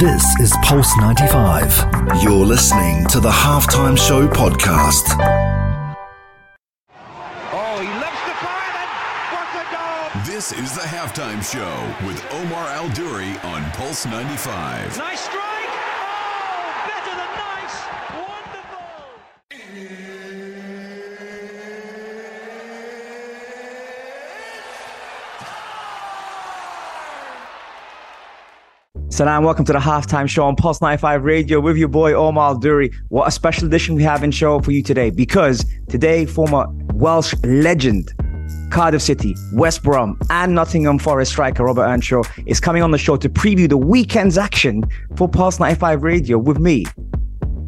This is Pulse95. You're listening to the Halftime Show podcast. This is the Halftime Show with Omar Al Duri on Pulse 95. Nice strike! Oh, better than nice! Wonderful! Salam, welcome to the Halftime Show on Pulse 95 Radio with your boy Omar Al Duri. What a special edition we have in show for you today, because today former Welsh legend Cardiff City, West Brom and Nottingham Forest striker Robert Earnshaw is coming on the show to preview the weekend's action for Pulse95 Radio with me.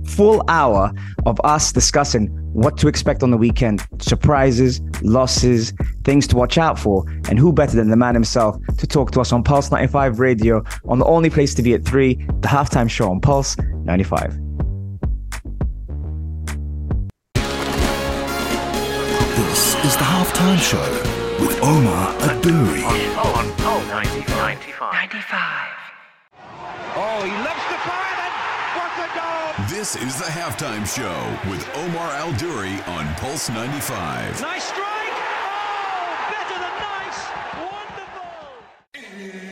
Full hour of us discussing what to expect on the weekend, surprises, losses, things to watch out for, and who better than the man himself to talk to us on Pulse95 Radio, on the only place to be at 3, the Halftime Show on Pulse95. This is the Halftime Show with Omar Al Duri. On Pulse 95. Oh, he loves to fire that. What's a goal? This is the Halftime Show with Omar Al Duri on Pulse 95. Nice strike. Oh, better than nice. Wonderful.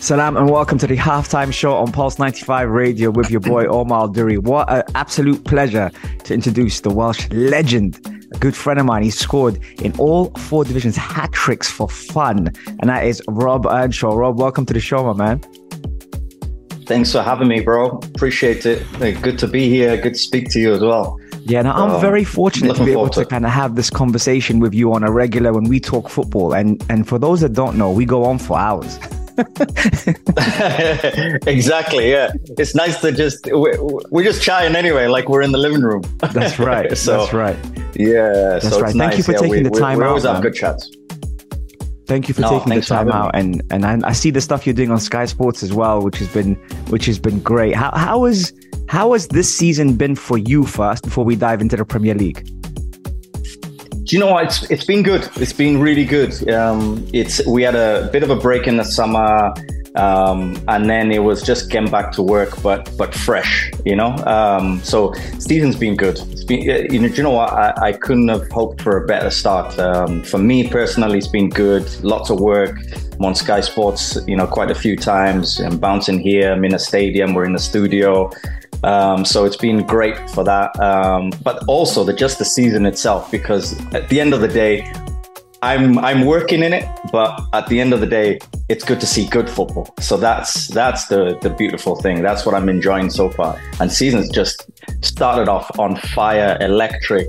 Salam and welcome to the Halftime Show on Pulse 95 Radio with your boy Omar Al Duri. What an absolute pleasure to introduce the Welsh legend, a good friend of mine. He scored in all four divisions, hat tricks for fun, and that is Rob Earnshaw. Rob, welcome to the show, my man. Thanks for having me, bro. Appreciate it. Good to be here. Good to speak to you as well. Yeah, now I'm very fortunate to be able to kind of have this conversation with you on a regular when we talk football. And for those that don't know, we go on for hours. Exactly, yeah. It's nice to just we're just chatting anyway, like we're in the living room. That's right. So, that's right. Yeah. That's so right. It's thank nice. You for yeah, taking we, the time we out. We always have good chats. Thank you for taking the time out, and I see the stuff you're doing on Sky Sports as well, which has been great. How has this season been for you first before we dive into the Premier League? Do you know what? It's been good. It's been really good. We had a bit of a break in the summer, and then it was just getting back to work, but fresh, you know. So season's been good. It's been, do you know what? I couldn't have hoped for a better start. For me personally, it's been good. Lots of work. I'm on Sky Sports, you know, quite a few times. I'm bouncing here. I'm in a stadium. We're in the studio. So it's been great for that. But also the season itself, because at the end of the day, I'm working in it, but at the end of the day, it's good to see good football. So that's the beautiful thing. That's what I'm enjoying so far. And season's just started off on fire, electric.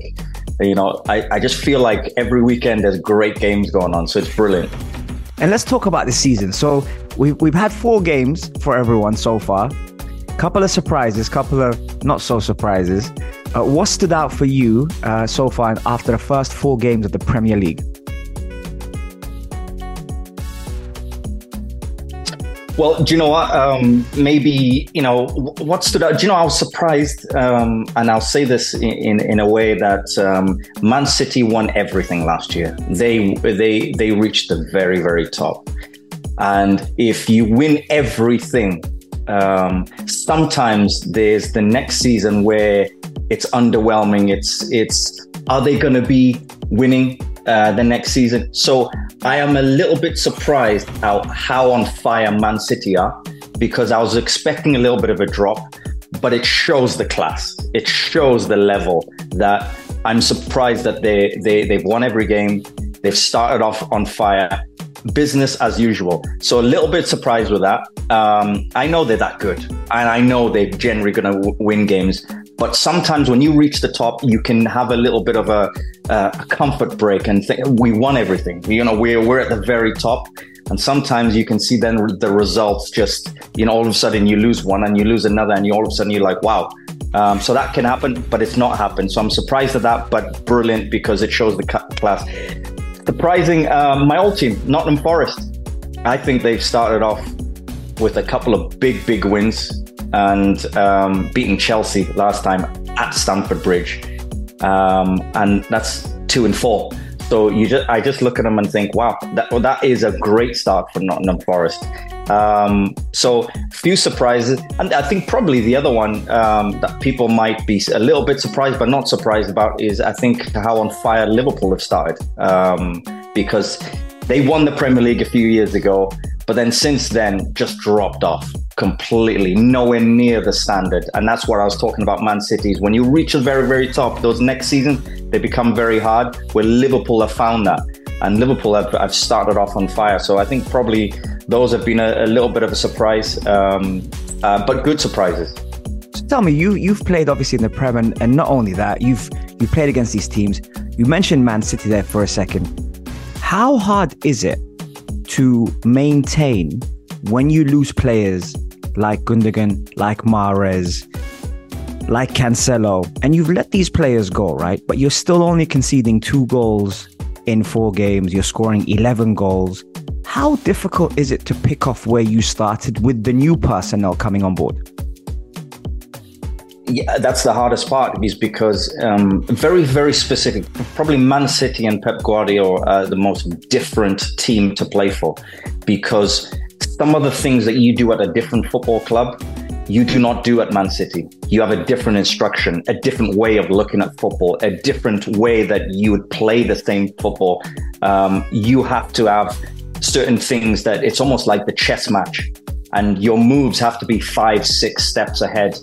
You know, I just feel like every weekend there's great games going on. So it's brilliant. And let's talk about the season. So we've had 4 games for everyone so far. Couple of surprises, couple of not so surprises. What stood out for you so far after the first 4 games of the Premier League? Well, do you know what? Maybe, you know, what stood out? Do you know, I was surprised, and I'll say this in a way that Man City won everything last year. They reached the very, very top. And if you win everything, sometimes there's the next season where it's underwhelming. It's are they going to be winning the next season? So I am a little bit surprised at how on fire Man City are, because I was expecting a little bit of a drop, but it shows the class. It shows the level that I'm surprised that they've won every game. They've started off on fire. Business as usual. So a little bit surprised with that. I know they're that good, and I know they're generally going to win games. But sometimes when you reach the top, you can have a little bit of a comfort break and think, we won everything. You know, we're at the very top. And sometimes you can see then the results just, you know, all of a sudden you lose one and you lose another and you all of a sudden you're like, wow. So that can happen, but it's not happened. So I'm surprised at that, but brilliant, because it shows the class. Surprising, my old team, Nottingham Forest. I think they've started off with a couple of big wins and beating Chelsea last time at Stamford Bridge. And that's 2 and 4. So I just look at them and think, wow, that is a great start for Nottingham Forest. So few surprises, and I think probably the other one that people might be a little bit surprised but not surprised about is I think how on fire Liverpool have started, because they won the Premier League a few years ago, but then since then just dropped off completely, nowhere near the standard. And that's what I was talking about, Man City's. When you reach the very, very top, those next seasons, they become very hard, where Liverpool have found that. And Liverpool have started off on fire. So I think probably those have been a little bit of a surprise, but good surprises. So tell me, you've played obviously in the Prem, and not only that, you've played against these teams. You mentioned Man City there for a second. How hard is it to maintain when you lose players like Gundogan, like Mahrez, like Cancelo, and you've let these players go, right? But you're still only conceding 2 goals in 4 games. You're scoring 11 goals. How difficult is it to pick off where you started with the new personnel coming on board? Yeah, that's the hardest part, is because very, very specific. Probably Man City and Pep Guardiola are the most different team to play for, because some of the things that you do at a different football club, you do not do at Man City. You have a different instruction, a different way of looking at football, a different way that you would play the same football. You have to have certain things that it's almost like the chess match, and your moves have to be 5-6 steps ahead.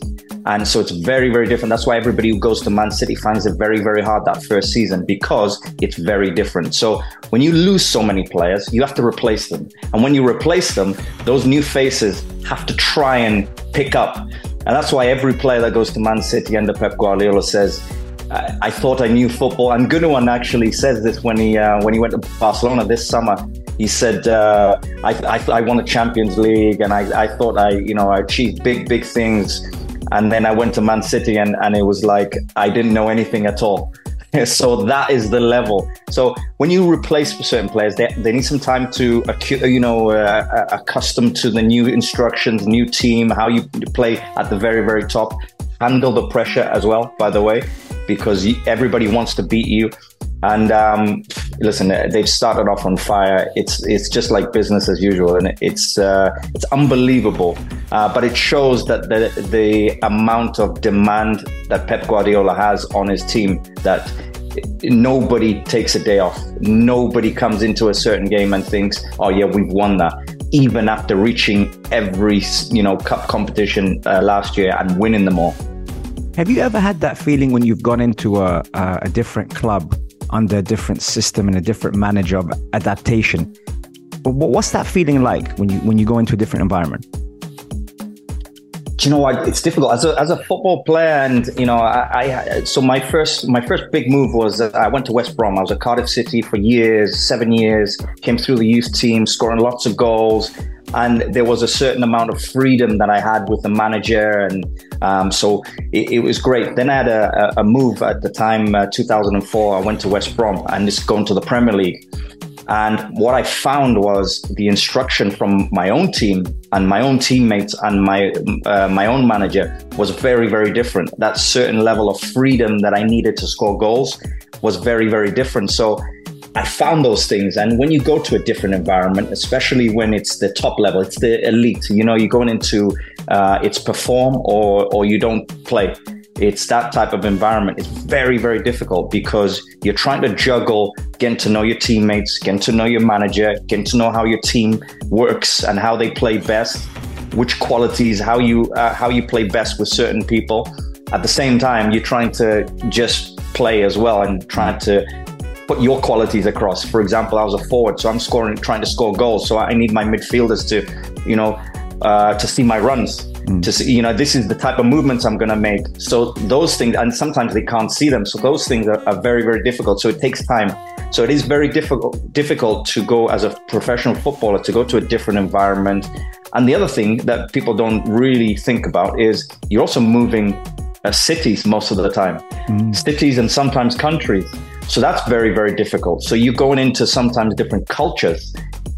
And so it's very, very different. That's why everybody who goes to Man City finds it very, very hard that first season, because it's very different. So when you lose so many players, you have to replace them. And when you replace them, those new faces have to try and pick up. And that's why every player that goes to Man City under Pep Guardiola says, I thought I knew football. And Gundogan actually says this when he went to Barcelona this summer. He said, I won the Champions League, and I thought I achieved big, big things. And then I went to Man City and it was like, I didn't know anything at all. So that is the level. So when you replace certain players, they need some time to accustom to the new instructions, new team, how you play at the very, very top. Handle the pressure as well, by the way, because everybody wants to beat you. And listen, they've started off on fire. It's just like business as usual, and it's unbelievable. But it shows that the amount of demand that Pep Guardiola has on his team, that nobody takes a day off. Nobody comes into a certain game and thinks, oh yeah, we've won that. Even after reaching every cup competition last year and winning them all. Have you ever had that feeling when you've gone into a different club under a different system and a different manager of adaptation? What's that feeling like when you go into a different environment? Do you know what? It's difficult as a football player, and so my first big move was that I went to West Brom. I was at Cardiff City for 7 years. Came through the youth team, scoring lots of goals. And there was a certain amount of freedom that I had with the manager. And so it was great. Then I had a move at the time, 2004, I went to West Brom and just going to the Premier League. And what I found was the instruction from my own team and my own teammates and my own manager was very, very different. That certain level of freedom that I needed to score goals was very, very different. So I found those things. And when you go to a different environment, especially when it's the top level, it's the elite, you're going into it's perform or you don't play. It's that type of environment. It's very, very difficult because you're trying to juggle getting to know your teammates, getting to know your manager, getting to know how your team works and how they play best, which qualities, how you play best with certain people. At the same time, you're trying to just play as well and trying to put your qualities across. For example, I was a forward, so I'm trying to score goals. So I need my midfielders to see my runs, to see, this is the type of movements I'm going to make. So those things, and sometimes they can't see them. So those things are very, very difficult. So it takes time. So it is very difficult to go as a professional footballer, to go to a different environment. And the other thing that people don't really think about is you're also moving cities most of the time, cities and sometimes countries. So that's very, very difficult. So you're going into sometimes different cultures,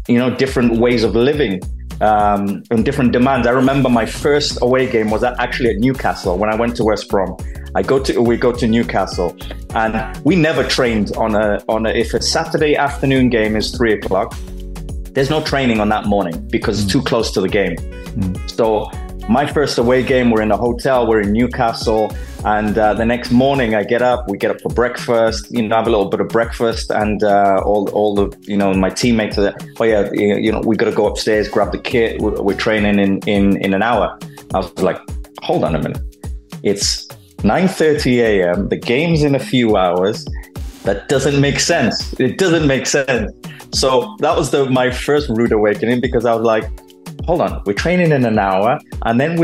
different ways of living, and different demands. I remember my first away game was actually at Newcastle when I went to West Brom. we go to Newcastle, and we never trained on a, if a Saturday afternoon game is 3 o'clock, there's no training on that morning because it's too close to the game. So my first away game, we're in a hotel, we're in Newcastle, and the next morning I get up, we get up for breakfast, you know, have a little bit of breakfast, and all the, you know, my teammates are there, we got to go upstairs, grab the kit, we're training in an hour. I was like, hold on a minute, it's 9:30 a.m., the game's in a few hours, that doesn't make sense. It doesn't make sense. So that was my first rude awakening, because I was like, hold on, we're training in an hour, and then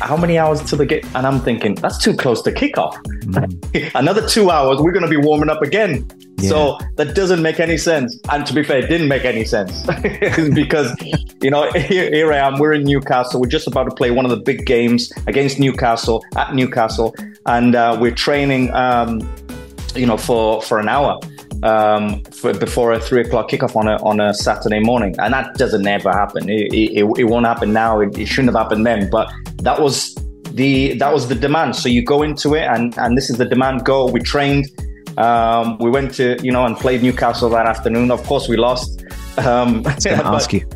how many hours till the game? And I'm thinking, that's too close to kickoff. Another 2 hours, we're going to be warming up again. Yeah. So that doesn't make any sense. And to be fair, it didn't make any sense because, you know, here I am, we're in Newcastle. We're just about to play one of the big games against Newcastle at Newcastle. And we're training, for an hour. Before a 3 o'clock kickoff on a Saturday morning, and that doesn't ever happen. It won't happen now. It shouldn't have happened then. But that was the demand. So you go into it, and this is the demand. Go. We trained. We went to and played Newcastle that afternoon. Of course, we lost. Ask you.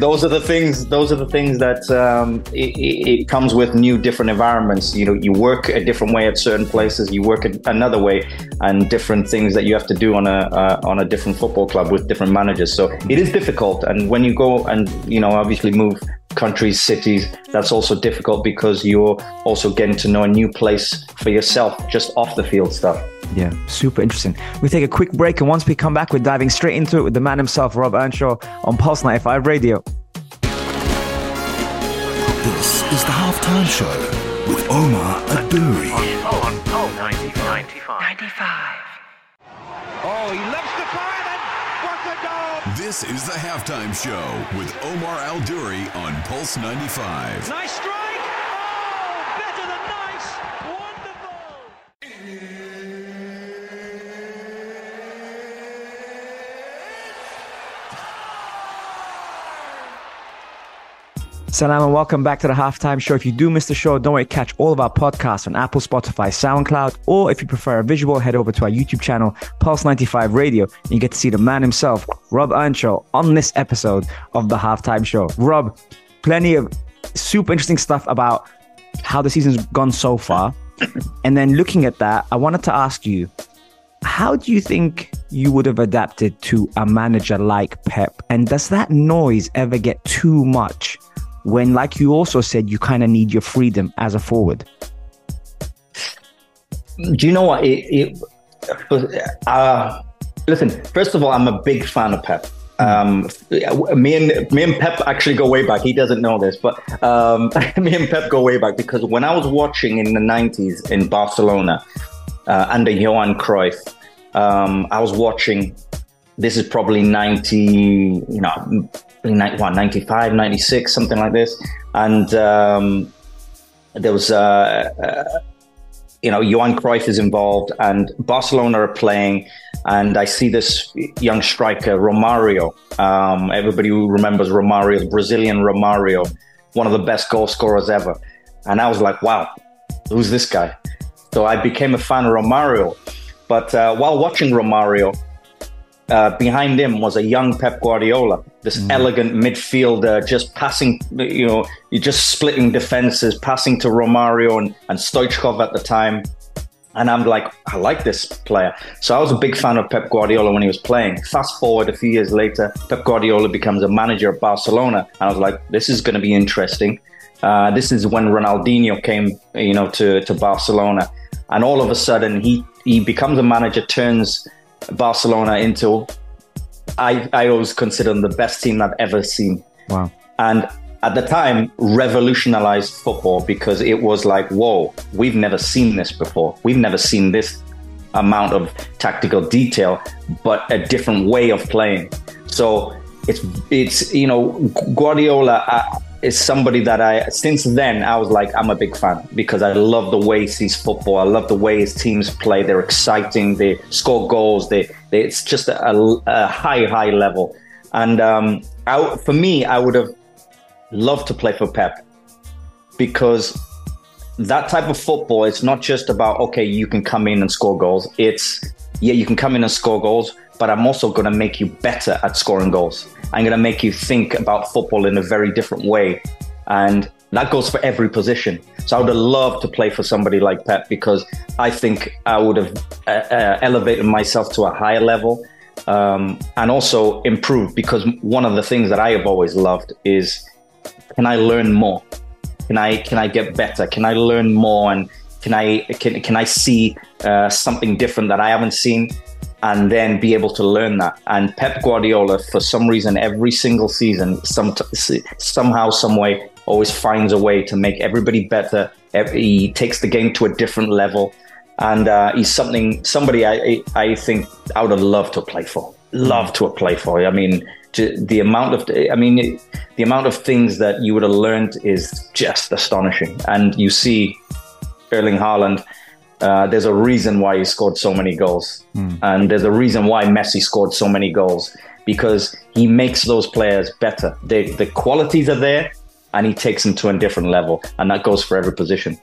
Those are the things that it comes with new, different environments. You know, you work a different way at certain places, you work another way, and different things that you have to do on a different football club with different managers. So it is difficult. And when you go and obviously move countries, cities, that's also difficult because you're also getting to know a new place for yourself, just off the field stuff. Yeah, super interesting. We take a quick break, and once we come back, we're diving straight into it with the man himself, Rob Earnshaw, on Pulse95 Radio. This is the Halftime Show with Omar Al Duri. On Pulse95. Oh, he lifts the fire, and what's a goal! This is the Halftime Show with Omar Al Duri on Pulse95. Nice strike! Oh, better than nice! Wonderful! Salam and welcome back to the Halftime Show. If you do miss the show, don't worry, catch all of our podcasts on Apple, Spotify, SoundCloud, or if you prefer a visual, head over to our YouTube channel, Pulse95 Radio, and you get to see the man himself, Rob Earnshaw, on this episode of the Halftime Show. Rob, plenty of super interesting stuff about how the season's gone so far. And then looking at that, I wanted to ask you, how do you think you would have adapted to a manager like Pep? And does that noise ever get too much? When, like you also said, you kind of need your freedom as a forward. Do you know what? Listen, first of all, I'm a big fan of Pep. Me and Pep actually go way back. He doesn't know this, but me and Pep go way back, because when I was watching in the 90s in Barcelona under Johan Cruyff, I was watching, this is probably 95, 96, something like this. And there was, Johan Cruyff is involved, and Barcelona are playing. And I see this young striker, Romario. Everybody who remembers Romario, Brazilian Romario, one of the best goal scorers ever. And I was like, wow, who's this guy? So I became a fan of Romario. But while watching Romario, behind him was a young Pep Guardiola, this elegant midfielder, just passing, just splitting defenses, passing to Romario and Stoichkov at the time. And I'm like, I like this player. So I was a big fan of Pep Guardiola when he was playing. Fast forward a few years later, Pep Guardiola becomes a manager at Barcelona. And I was like, this is going to be interesting. This is when Ronaldinho came, to Barcelona. And all of a sudden, he becomes a manager, turns Barcelona into, I always consider them the best team I've ever seen. Wow. And at the time, revolutionized football, because it was like, whoa, we've never seen this before. We've never seen this amount of tactical detail, but a different way of playing. So it's Guardiola is somebody that since then, I was like, I'm a big fan, because I love the way he sees football. I love the way his teams play. They're exciting. They score goals. It's just a high level. And for me, I would have loved to play for Pep, because that type of football, it's not just about, okay, you can come in and score goals. It's, yeah, you can come in and score goals, but I'm also going to make you better at scoring goals. I'm going to make you think about football in a very different way. And that goes for every position. So I would have loved to play for somebody like Pep, because I think I would have elevated myself to a higher level, and also improved, because one of the things that I have always loved is, can I learn more? Can I get better? Can I learn more? And can I see something different that I haven't seen, and then be able to learn that? And Pep Guardiola, for some reason, every single season, somehow, some way, always finds a way to make everybody better. He takes the game to a different level, and he's somebody I think I would have loved to play for. Love to play for. I mean, the amount of things that you would have learned is just astonishing. And you see Erling Haaland, there's a reason why he scored so many goals. And there's a reason why Messi scored so many goals, because he makes those players better. The qualities are there, and he takes them to a different level. And that goes for every position.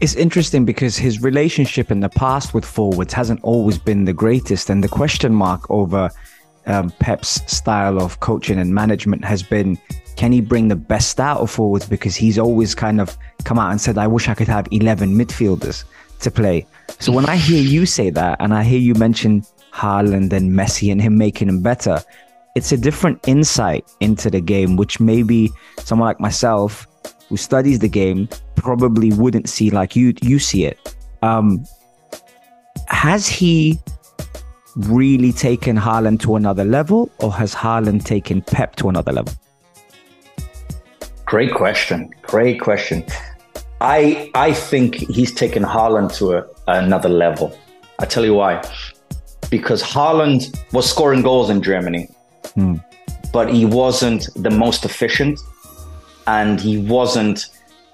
It's interesting because his relationship in the past with forwards hasn't always been the greatest. And the question mark over Pep's style of coaching and management has been, can he bring the best out of forwards? Because he's always kind of come out and said, I wish I could have 11 midfielders to play. So when I hear you say that, and I hear you mention Haaland and Messi and him making him better, it's a different insight into the game, which maybe someone like myself who studies the game probably wouldn't see like you see it. Has he really taken Haaland to another level, or has Haaland taken Pep to another level? Great question. I think he's taken Haaland to another level. I tell you why. Because Haaland was scoring goals in Germany, but he wasn't the most efficient, and he wasn't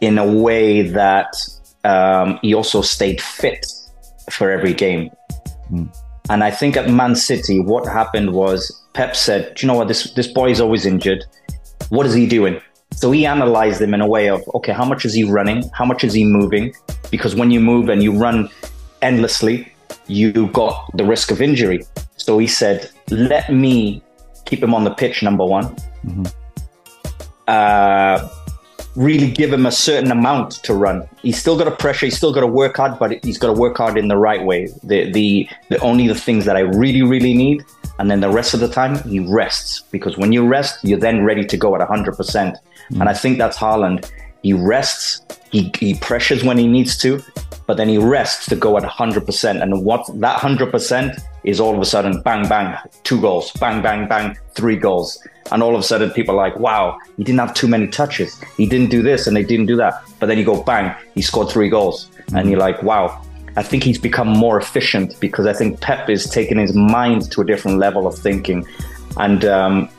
in a way that he also stayed fit for every game. And I think at Man City, what happened was Pep said, do you know what, this boy is always injured. What is he doing? So he analyzed him in a way of, okay, how much is he running? How much is he moving? Because when you move and you run endlessly, you got the risk of injury. So he said, let me keep him on the pitch, number one. Really give him a certain amount to run. He's still got to pressure, he's still got to work hard, but he's got to work hard in the right way. Only the things that I really, really need. And then the rest of the time, he rests. Because when you rest, you're then ready to go at 100%. And I think that's Haaland. He rests, he pressures when he needs to, but then he rests to go at 100%. And what that 100% is, all of a sudden, bang, bang, 2 goals, bang, bang, bang, 3 goals. And all of a sudden people are like, wow, he didn't have too many touches. He didn't do this and they didn't do that. But then you go, bang, he scored 3 goals. And you're like, wow, I think he's become more efficient, because I think Pep is taking his mind to a different level of thinking. And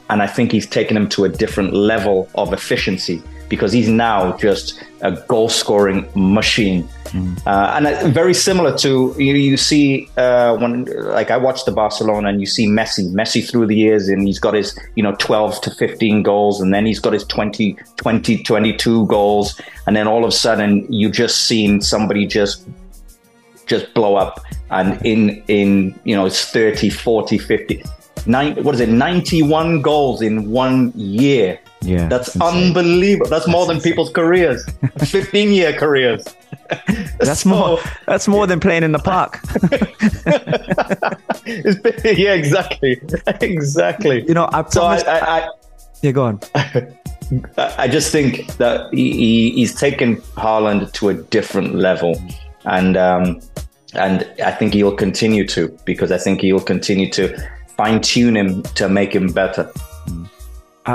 I think he's taken him to a different level of efficiency, because he's now just a goal-scoring machine. And very similar to, you see, when, like, I watched the Barcelona, and you see Messi through the years, and he's got his 12 to 15 goals, and then he's got his 22 goals, and then all of a sudden you just seen somebody just blow up, and in it's 30, 40, 50, 91 goals in 1 year. Yeah, that's unbelievable. That's more than people's careers. 15-year careers. That's more than playing in the park. Yeah, exactly. Go on. I just think that he's taken Haaland to a different level, and I think he'll continue to, because I think he'll continue to fine-tune him to make him better.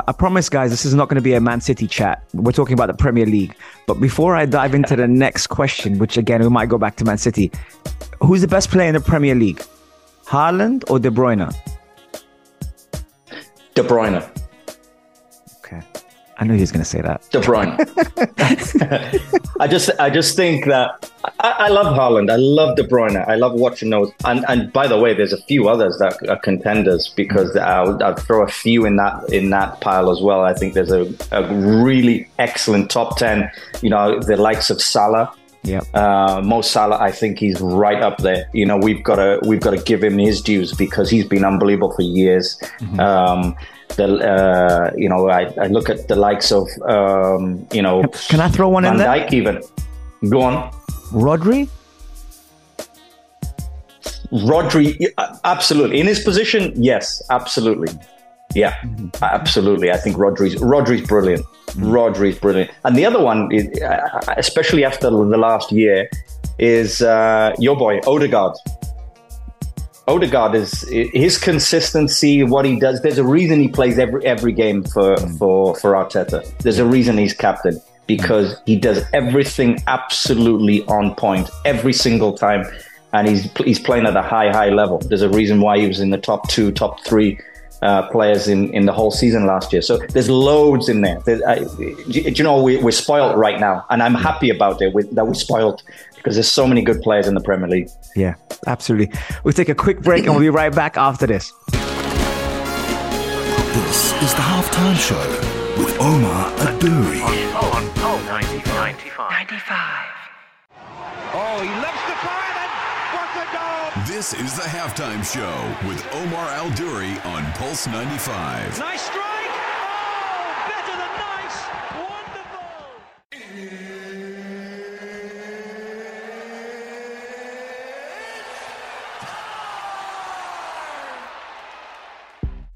I promise, guys, this is not going to be a Man City chat. We're talking about the Premier League. But before I dive into the next question, which again, we might go back to Man City, who's the best player in the Premier League? Haaland or De Bruyne? De Bruyne. Okay. I knew he was going to say that. De Bruyne. I just think that I love Haaland. I love De Bruyne. I love watching those. And by the way, there's a few others that are contenders, because I'll throw a few in that pile as well. I think there's a really excellent top 10. The likes of Salah, Yeah. Mo Salah, I think he's right up there. You know, we've got to give him his dues because he's been unbelievable for years. Mm-hmm. I look at the likes of, Can I throw one in there? Van Dijk even. Go on. Rodri, absolutely. In his position, yes, absolutely. Yeah, mm-hmm. Absolutely. I think Rodri's brilliant. Mm-hmm. Rodri's brilliant. And the other one, is, especially after the last year, is your boy, Odegaard. Odegaard is his consistency, what he does. There's a reason he plays every game for Arteta. There's a reason he's captain, because he does everything absolutely on point every single time, and he's playing at a high level. There's a reason why he was in the top 3 players in the whole season last year. So there's loads in there. We're spoiled right now, and I'm happy about it that we're spoiled, because there's so many good players in the Premier League. Yeah, absolutely. We'll take a quick break and we'll be right back after this. This is the Halftime Show with Omar Al Duri. On Pulse 95. Oh, he lifts the fire. This is the Halftime Show with Omar Al Duri on Pulse 95. Nice strike! Oh, better than nice! Wonderful!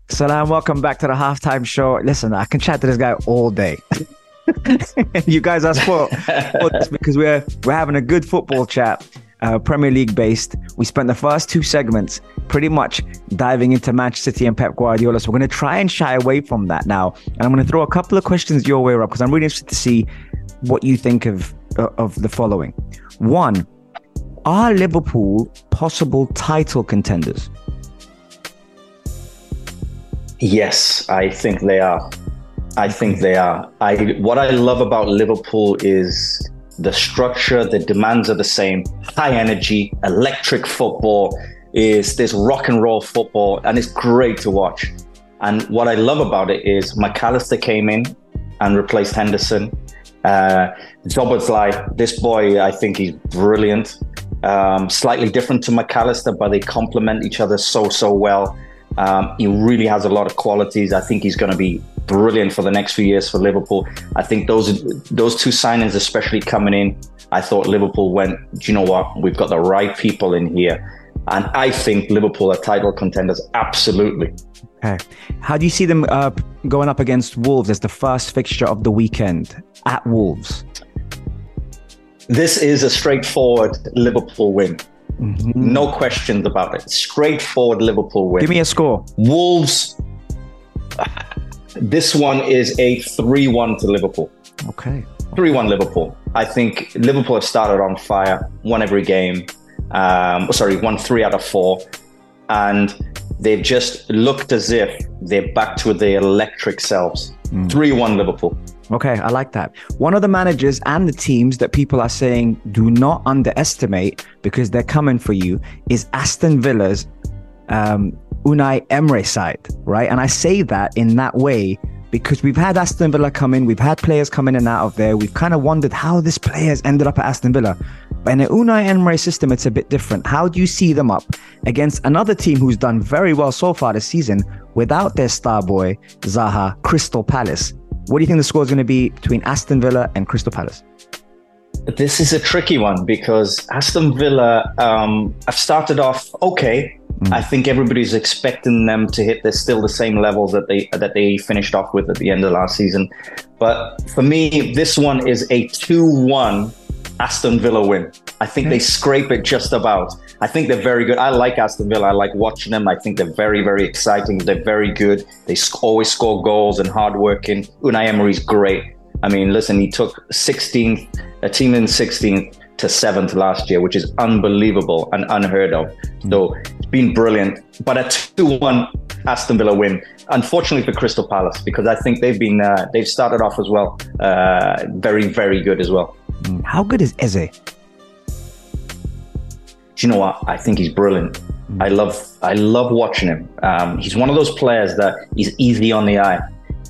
Salam, welcome back to the Halftime Show. Listen, I can chat to this guy all day. You guys are spoiled because we're having a good football chat. Premier League based. We spent the first two segments pretty much diving into Manchester City and Pep Guardiola. So we're going to try and shy away from that now. And I'm going to throw a couple of questions your way, Rob, because I'm really interested to see what you think of the following. One, are Liverpool possible title contenders? Yes, I think they are. What I love about Liverpool is the structure, the demands are the same. High energy, electric football is this rock and roll football, and it's great to watch. And what I love about it is McAllister came in and replaced Henderson. Szoboszlai, this boy, I think he's brilliant. Slightly different to McAllister, but they complement each other so well. He really has a lot of qualities. I think he's going to be brilliant for the next few years for Liverpool. I think those two signings, especially coming in, I thought Liverpool went, do you know what? We've got the right people in here. And I think Liverpool are title contenders, absolutely. Okay. How do you see them going up against Wolves as the first fixture of the weekend at Wolves? This is a straightforward Liverpool win. Mm-hmm. No questions about it. Straightforward Liverpool win. Give me a score. Wolves, this one is a 3-1 to Liverpool. Okay. 3-1 Liverpool. I think Liverpool have started on fire, won every game. Won 3 out of 4. And they've just looked as if they're back to their electric selves. 3-1 Liverpool. Okay, I like that. One of the managers and the teams that people are saying do not underestimate because they're coming for you is Aston Villa's Unai Emery side, right? And I say that in that way because we've had Aston Villa come in, we've had players come in and out of there. We've kind of wondered how this player's ended up at Aston Villa. But in the Unai Emery system, it's a bit different. How do you see them up against another team who's done very well so far this season without their star boy, Zaha, Crystal Palace? What do you think the score is going to be between Aston Villa and Crystal Palace? This is a tricky one because Aston Villa have started off okay. Mm. I think everybody's expecting them to hit the same levels that they finished off with at the end of last season. But for me, this one is a 2-1 Aston Villa win. I think they scrape it just about. I think they're very good. I like Aston Villa. I like watching them. I think they're very, very exciting. They're very good. They always score goals and hardworking. Unai Emery's great. I mean, listen, he took 16th, a team in 16th to 7th last year, which is unbelievable and unheard of. So it's been brilliant. But a 2-1 Aston Villa win, unfortunately for Crystal Palace, because I think they've started off as well, very, very good as well. How good is Eze? Do you know what? I think he's brilliant. I love watching him. He's one of those players that is easy on the eye.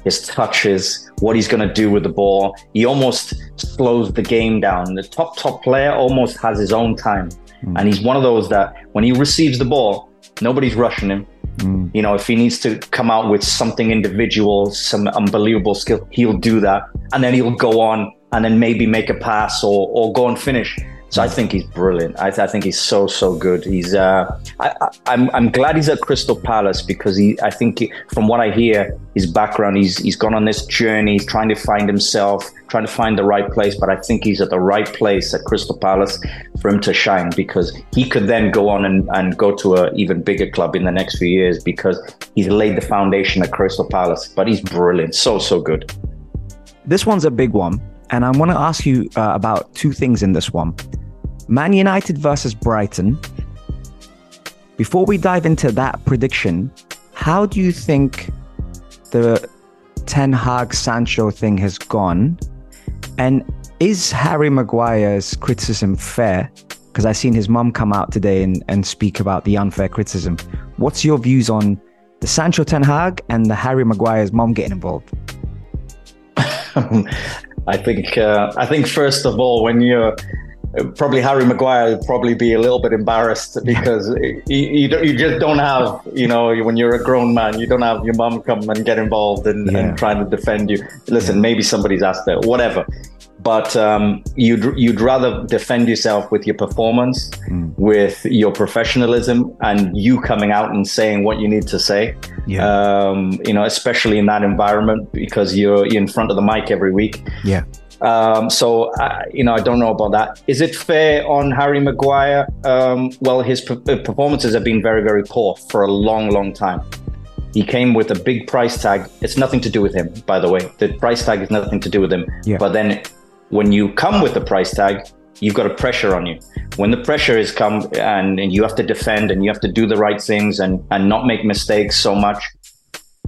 his touches, what he's going to do with the ball. He almost slows the game down. The top player almost has his own time. Mm. And he's one of those that when he receives the ball, nobody's rushing him. Mm. You know, if he needs to come out with something individual, some unbelievable skill, he'll do that. And then he'll go on and then maybe make a pass or go and finish. So I think he's brilliant. I think he's so good. He's I'm glad he's at Crystal Palace because I think from what I hear, his background, he's gone on this journey. He's trying to find himself, trying to find the right place. But I think he's at the right place at Crystal Palace for him to shine, because he could then go on and go to an even bigger club in the next few years, because he's laid the foundation at Crystal Palace. But he's brilliant. So good. This one's a big one. And I want to ask you about two things in this one. Man United versus Brighton. Before we dive into that prediction, how do you think the Ten Hag Sancho thing has gone? And is Harry Maguire's criticism fair? Because I've seen his mum come out today and speak about the unfair criticism. What's your views on the Sancho Ten Hag and the Harry Maguire's mum getting involved? I think first of all, when you're probably Harry Maguire, would probably be a little bit embarrassed, because you just don't have, you know, when you're a grown man, you don't have your mum come and get involved and trying to defend you. Listen, maybe somebody's asked her, whatever. But you'd rather defend yourself with your performance, with your professionalism, and you coming out and saying what you need to say. Yeah. You know, especially in that environment, because you're in front of the mic every week. Yeah. So I don't know about that. Is it fair on Harry Maguire? Well, his performances have been very, very poor for a long, long time. He came with a big price tag. It's nothing to do with him, by the way. The price tag is nothing to do with him. Yeah. But then, when you come with the price tag, you've got a pressure on you. When the pressure is come and you have to defend and you have to do the right things and not make mistakes so much,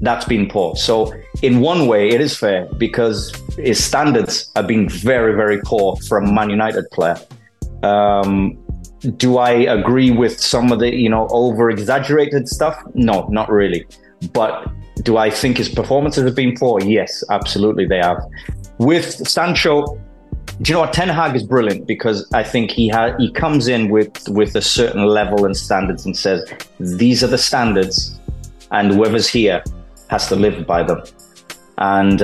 that's been poor. So in one way, it is fair, because his standards have been very, very poor for a Man United player. Do I agree with some of the, you know, over-exaggerated stuff? No, not really. But do I think his performances have been poor? Yes, absolutely they have. With Sancho, do you know what? Ten Hag is brilliant, because I think he comes in with a certain level and standards and says, these are the standards, and whoever's here has to live by them. And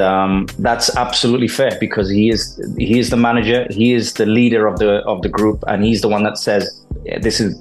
that's absolutely fair, because he is the manager, he is the leader of the group, and he's the one that says, this is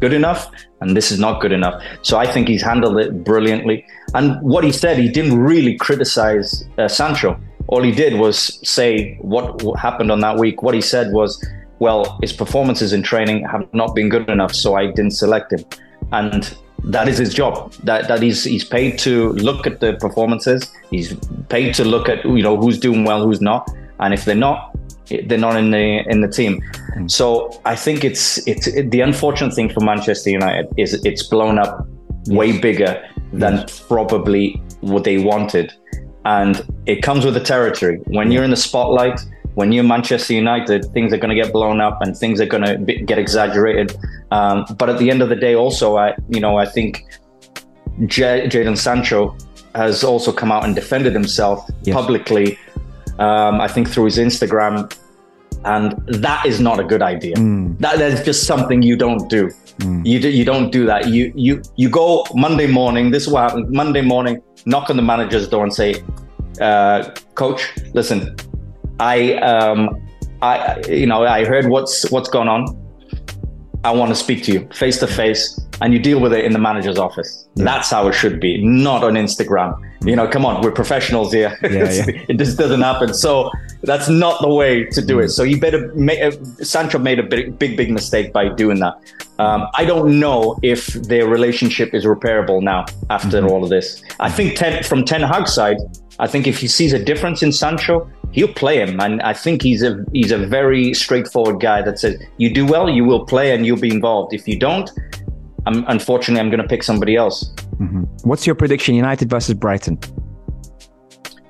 good enough and this is not good enough. So I think he's handled it brilliantly. And what he said, he didn't really criticize Sancho. All he did was say what happened on that week. What he said was, well, his performances in training have not been good enough, so I didn't select him. And that is his job. That he's paid to look at the performances. He's paid to look at, you know, who's doing well, who's not. And if they're not, they're not in the team. So I think it's the unfortunate thing for Manchester United is it's blown up way bigger than probably what they wanted. And it comes with the territory. When you're in the spotlight, when you're Manchester United, things are going to get blown up and things are going to get exaggerated. But at the end of the day, also, I think Jadon Sancho has also come out and defended himself publicly. I think through his Instagram, and that is not a good idea. That's just something you don't do. You don't do that. You go Monday morning. This is what happened. Monday morning, knock on the manager's door and say, "Coach, listen, I heard what's gone on. I want to speak to you face to face." And you deal with it in the manager's office. Yeah. That's how it should be, not on Instagram. You know, come on, we're professionals here. It just doesn't happen. So that's not the way to do it. So you better Sancho made a big mistake by doing that. I don't know if their relationship is repairable now after all of this. I think from Ten Hag's side, I think if he sees a difference in Sancho, he'll play him. And I think he's a very straightforward guy that says, you do well, you will play and you'll be involved. If you don't, unfortunately, I'm going to pick somebody else. What's your prediction, United versus Brighton?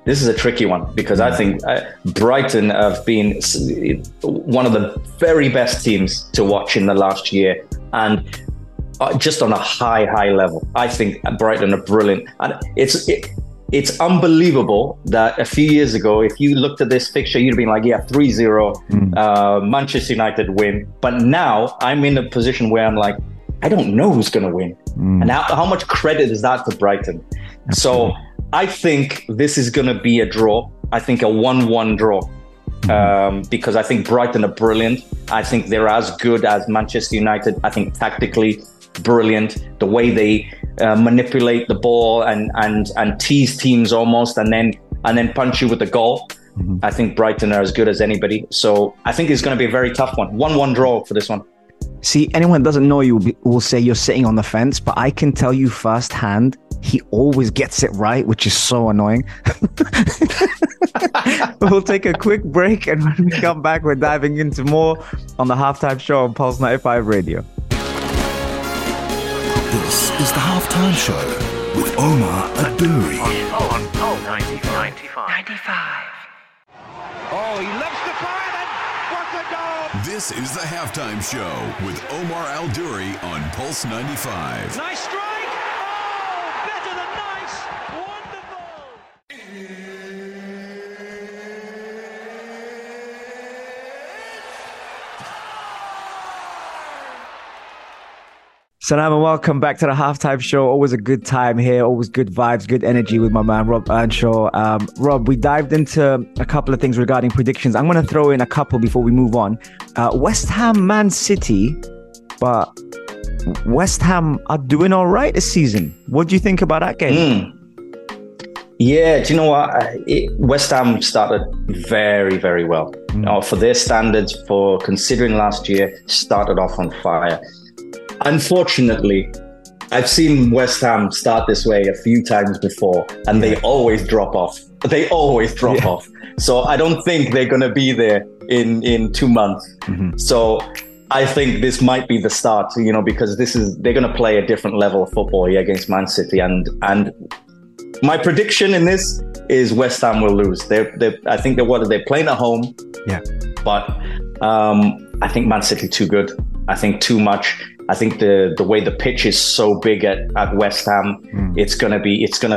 This is a tricky one, because I think Brighton have been one of the very best teams to watch in the last year, and just on a high level. I think Brighton are brilliant. And It's unbelievable that a few years ago, if you looked at this fixture, you'd have been like, yeah, 3-0, Manchester United win. But now I'm in a position where I'm like, I don't know who's going to win. And how much credit is that to Brighton? So I think this is going to be a draw. I think a 1-1 draw, because I think Brighton are brilliant. I think they're as good as Manchester United. I think tactically brilliant, the way they manipulate the ball and tease teams almost, and then punch you with the goal. I think Brighton are as good as anybody. So I think it's going to be a very tough one. 1-1 draw for this one. See, anyone that doesn't know you will say you're sitting on the fence, but I can tell you firsthand, he always gets it right, which is so annoying. We'll take a quick break, and when we come back, we're diving into more on the Halftime Show on Pulse95 Radio. This is the Halftime Show with Omar Al Duri. On Pulse95. Oh, he lifts the fire. This is the Halftime Show with Omar Al Duri on Pulse 95. Nice strike! Oh, better than nice! Wonderful! Salam and welcome back to the Halftime Show. Always a good time here. Always good vibes, good energy with my man, Rob Earnshaw. Rob, we dived into a couple of things regarding predictions. I'm going to throw in a couple before we move on. West Ham, Man City, but West Ham are doing all right this season. What do you think about that game? Yeah, do you know what? West Ham started very, very well. For their standards, for considering last year, started off on fire. Unfortunately, I've seen West Ham start this way a few times before, and they always drop off. They always drop off. So I don't think they're going to be there in 2 months. So I think this might be the start, you know, because they're going to play a different level of football here against Man City. And my prediction in this is West Ham will lose. I think they're playing at home. Yeah. But I think Man City too good. I think too much. I think the way the pitch is so big at West Ham, it's gonna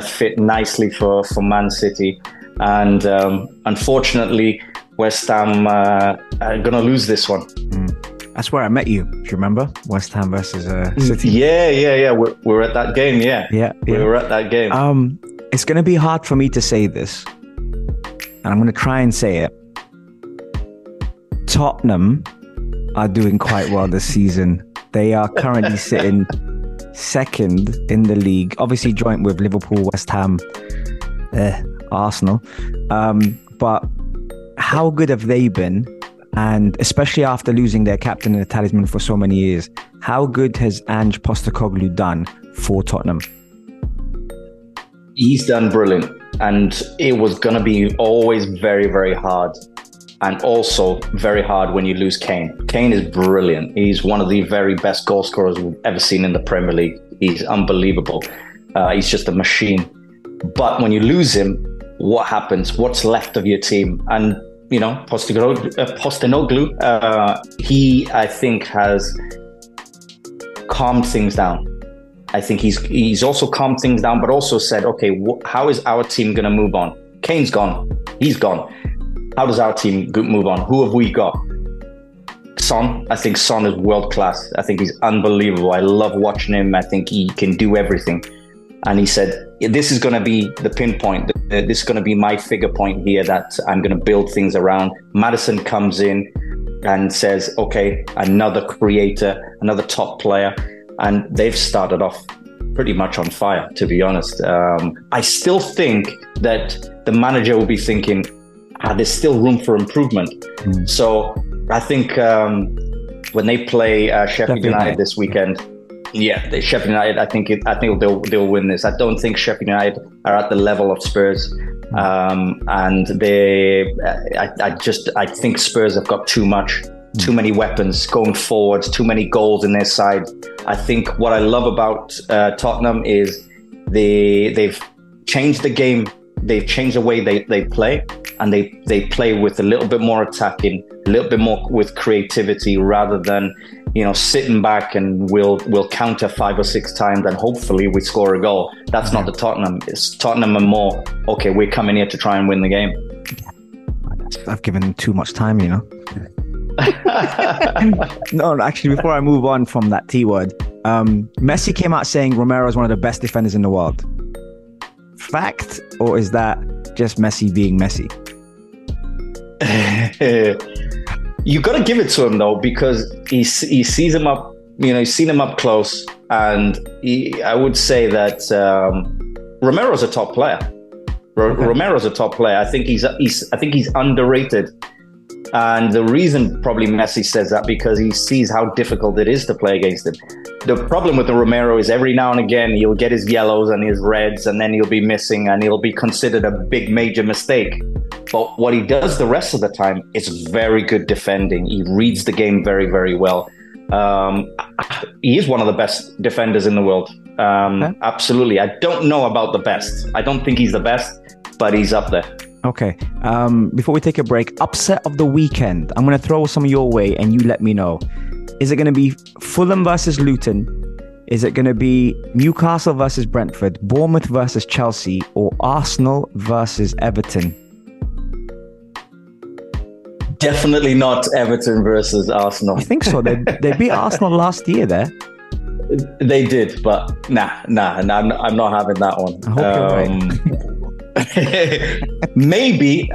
fit nicely for Man City. And unfortunately, West Ham are gonna lose this one. That's where I met you. Do you remember West Ham versus City? Yeah. We're at that game. Yeah. We were at that game. It's gonna be hard for me to say this, and I'm gonna try and say it. Tottenham are doing quite well this season. They are currently sitting second in the league, obviously joint with Liverpool, West Ham, Arsenal. But how good have they been? And especially after losing their captain and the talisman for so many years, how good has Ange Postecoglou done for Tottenham? He's done brilliant. And it was going to be always very, very hard. And also very hard when you lose Kane. Kane is brilliant. He's one of the very best goal scorers we've ever seen in the Premier League. He's unbelievable. He's just a machine. But when you lose him, what happens? What's left of your team? And, you know, Postecoglou, he, I think, has calmed things down. I think he's also calmed things down, but also said, okay, how is our team going to move on? Kane's gone. He's gone. How does our team move on? Who have we got? Son. I think Son is world class. I think he's unbelievable. I love watching him. I think he can do everything. And he said, this is going to be the pinpoint. This is going to be my figure point here that I'm going to build things around. Maddison comes in and says, okay, another creator, another top player. And they've started off pretty much on fire, to be honest. I still think that the manager will be thinking, there's still room for improvement. So I think when they play Sheffield United this weekend, Sheffield United, I think they'll win this. I don't think Sheffield United are at the level of Spurs, and they. I think Spurs have got too much, too many weapons going forward, too many goals in their side. I think what I love about Tottenham is they've changed the game. They've changed the way they play, and they play with a little bit more attacking, a little bit more with creativity rather than you know, sitting back and we'll counter 5 or 6 times and hopefully we score a goal. That's not the Tottenham. It's Tottenham and more, okay, we're coming here to try and win the game. I've given them too much time, you know. No, actually, before I move on from that T word, Messi came out saying Romero is one of the best defenders in the world. Fact, or is that just Messi being Messi? You got to give it to him though, because he sees him up, you know, he's seen him up close, and I would say that Romero's a top player. Okay. Romero's a top player. I think he's underrated. And the reason probably Messi says that because he sees how difficult it is to play against him. The problem with the Romero is every now and again he'll get his yellows and his reds, and then he'll be missing and he'll be considered a big major mistake. But what he does the rest of the time is very good defending. He reads the game very, very well. He is one of the best defenders in the world. Okay. Absolutely. I don't know about the best. I don't think he's the best, but he's up there. Okay. Before we take a break, upset of the weekend. I'm going to throw some your way and you let me know. Is it going to be Fulham versus Luton? Is it going to be Newcastle versus Brentford, Bournemouth versus Chelsea, or Arsenal versus Everton? Definitely not Everton versus Arsenal. I think so. They beat Arsenal last year there. They did, but nah. I'm not having that one. I hope you're right. Maybe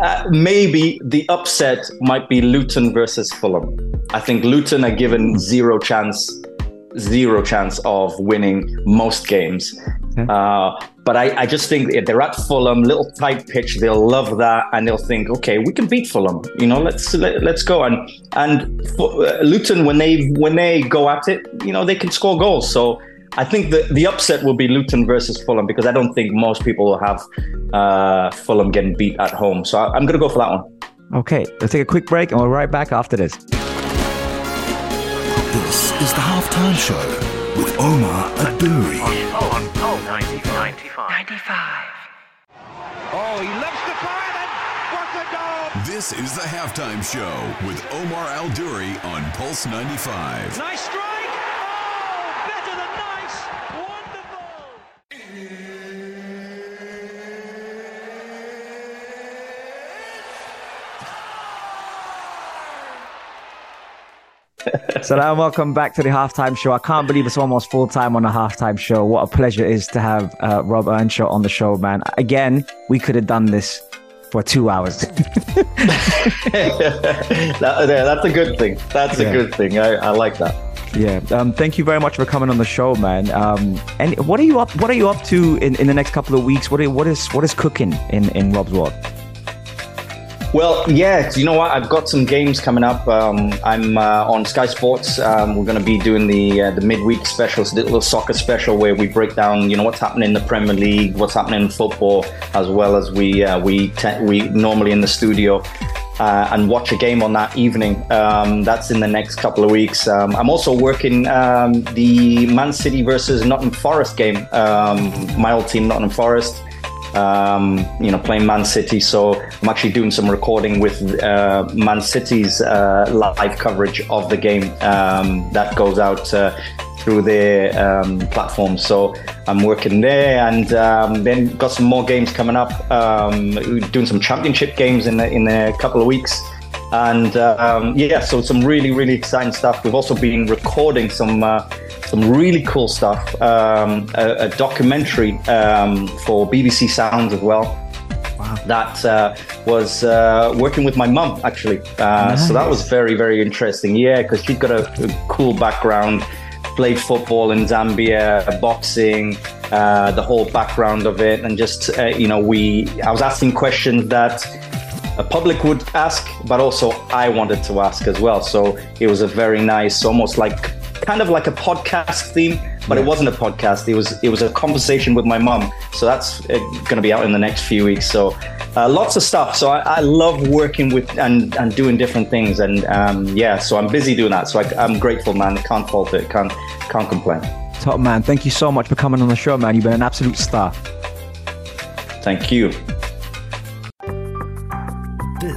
the upset might be Luton versus Fulham. I think Luton are given zero chance of winning most games. But I just think if they're at Fulham, little tight pitch, they'll love that and they'll think, okay, we can beat Fulham. You know, let's go. And Luton, when they go at it, you know, they can score goals. So I think the upset will be Luton versus Fulham, because I don't think most people will have Fulham getting beat at home. So I'm going to go for that one. Okay, let's take a quick break and we'll be right back after this. This is the Halftime Show with Omar Al Duri. On Pulse 95. Oh, he lifts the fire and what's a goal! This is the Halftime Show with Omar Al Duri on Pulse 95. Nice strike! So now welcome back to the Halftime Show. I can't believe it's almost full time on the Halftime Show. What a pleasure it is to have Rob Earnshaw on the show, man. Again, we could have done this for 2 hours. That's a good thing. That's a good thing. I like that. Yeah. Thank you very much for coming on the show, man. And what are you up to in the next couple of weeks? What is cooking in Rob's world? Well, yeah, you know what? I've got some games coming up. I'm on Sky Sports. We're going to be doing the midweek specials, the little soccer special where we break down, you know, what's happening in the Premier League, what's happening in football, as well as we normally in the studio and watch a game on that evening. That's in the next couple of weeks. I'm also working the Man City versus Nottingham Forest game. My old team, Nottingham Forest. You know, playing Man City, so I'm actually doing some recording with Man City's live coverage of the game that goes out through their platform. So I'm working there, and then got some more games coming up. Doing some championship games in a couple of weeks, and so some really, really exciting stuff. We've also been recording some really cool stuff, a documentary for BBC Sounds as well. Wow. That was working with my mum, actually. Nice. So that was very, very interesting. Yeah, because she's got a cool background, played football in Zambia, boxing, the whole background of it. And just, I was asking questions that the public would ask, but also I wanted to ask as well. So it was a very nice, almost like, kind of like a podcast theme, but it wasn't a podcast. It was a conversation with my mum. So that's going to be out in the next few weeks. So lots of stuff. So I love working with and doing different things. And so I'm busy doing that. So I'm grateful, man. Can't fault it. Can't complain. Top man. Thank you so much for coming on the show, man. You've been an absolute star. Thank you.